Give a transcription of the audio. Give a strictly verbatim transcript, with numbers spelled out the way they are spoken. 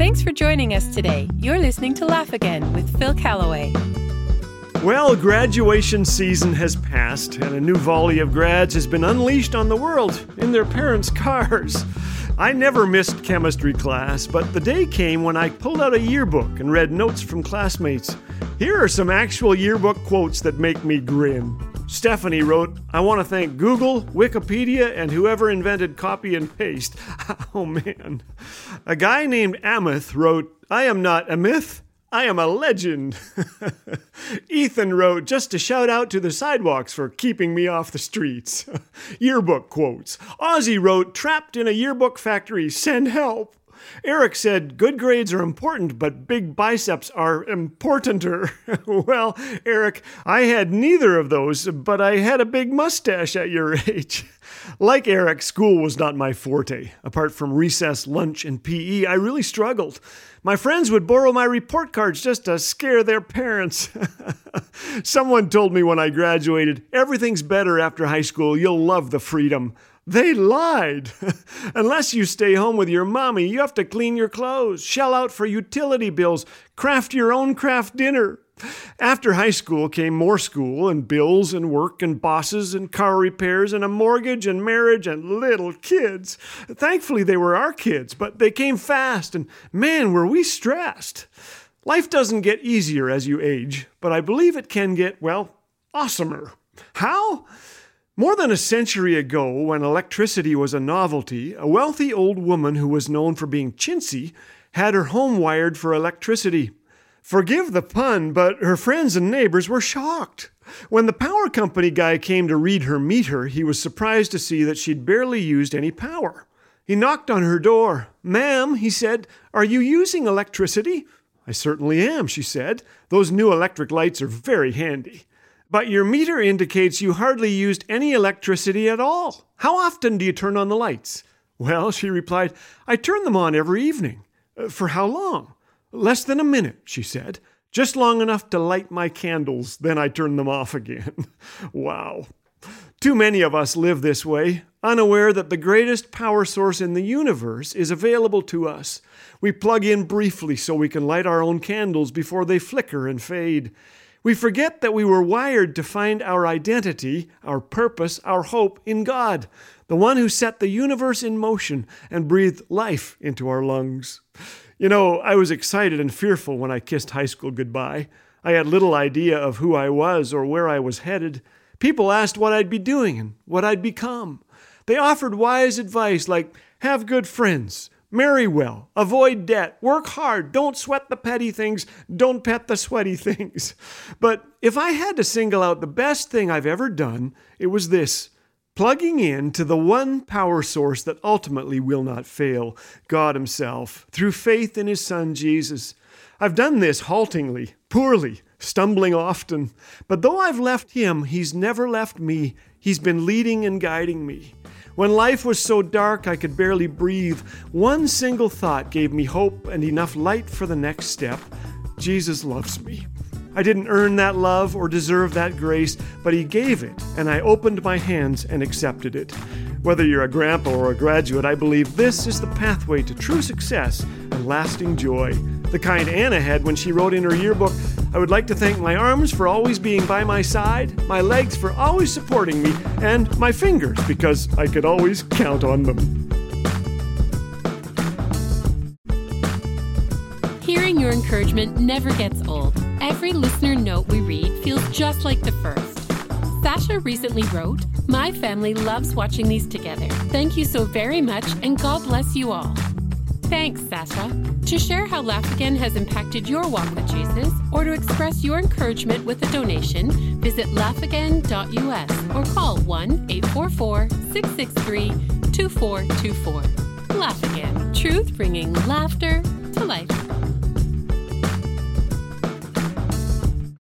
Thanks for joining us today. You're listening to Laugh Again with Phil Calloway. Well, graduation season has passed, and a new volley of grads has been unleashed on the world in their parents' cars. I never missed chemistry class, but the day came when I pulled out a yearbook and read notes from classmates. Here are some actual yearbook quotes that make me grin. Stephanie wrote, "I want to thank Google, Wikipedia, and whoever invented copy and paste." Oh, man. A guy named Amith wrote, "I am not a myth. I am a legend." Ethan wrote, "Just a shout out to the sidewalks for keeping me off the streets." Yearbook quotes. Ozzy wrote, "Trapped in a yearbook factory, send help." Eric said, "Good grades are important, but big biceps are importanter." Well, Eric, I had neither of those, but I had a big mustache at your age. Like Eric, school was not my forte. Apart from recess, lunch, and P E, I really struggled. My friends would borrow my report cards just to scare their parents. Someone told me when I graduated, "Everything's better after high school. You'll love the freedom." They lied. Unless you stay home with your mommy, you have to clean your clothes, shell out for utility bills, craft your own craft dinner. After high school came more school and bills and work and bosses and car repairs and a mortgage and marriage and little kids. Thankfully, they were our kids, but they came fast, and man, were we stressed. Life doesn't get easier as you age, but I believe it can get, well, awesomer. How? More than a century ago, when electricity was a novelty, a wealthy old woman who was known for being chintzy had her home wired for electricity. Forgive the pun, but her friends and neighbors were shocked. When the power company guy came to read her meter, he was surprised to see that she'd barely used any power. He knocked on her door. "Ma'am," he said, "are you using electricity?" "I certainly am," she said. "Those new electric lights are very handy." "But your meter indicates you hardly used any electricity at all. How often do you turn on the lights?" "Well," she replied, "I turn them on every evening." "For how long?" "Less than a minute," she said. "Just long enough to light my candles, then I turn them off again." Wow. Too many of us live this way, unaware that the greatest power source in the universe is available to us. We plug in briefly so we can light our own candles before they flicker and fade. We forget that we were wired to find our identity, our purpose, our hope in God, the one who set the universe in motion and breathed life into our lungs. You know, I was excited and fearful when I kissed high school goodbye. I had little idea of who I was or where I was headed. People asked what I'd be doing and what I'd become. They offered wise advice like, have good friends, marry well, avoid debt, work hard, don't sweat the petty things, don't pet the sweaty things. But if I had to single out the best thing I've ever done, it was this: plugging in to the one power source that ultimately will not fail, God Himself, through faith in His Son, Jesus. I've done this haltingly, poorly, stumbling often. But though I've left Him, He's never left me. He's been leading and guiding me. When life was so dark I could barely breathe, one single thought gave me hope and enough light for the next step. Jesus loves me. I didn't earn that love or deserve that grace, but He gave it, and I opened my hands and accepted it. Whether you're a grandpa or a graduate, I believe this is the pathway to true success and lasting joy. The kind Anna had when she wrote in her yearbook, "I would like to thank my arms for always being by my side, my legs for always supporting me, and my fingers because I could always count on them." Hearing your encouragement never gets old. Every listener note we read feels just like the first. Sasha recently wrote, "My family loves watching these together. Thank you so very much, and God bless you all." Thanks, Sasha. To share how Laugh Again has impacted your walk with Jesus, or to express your encouragement with a donation, visit laugh again dot u s or call one eight four four, six six three, two four two four. Laugh Again. Truth bringing laughter to life.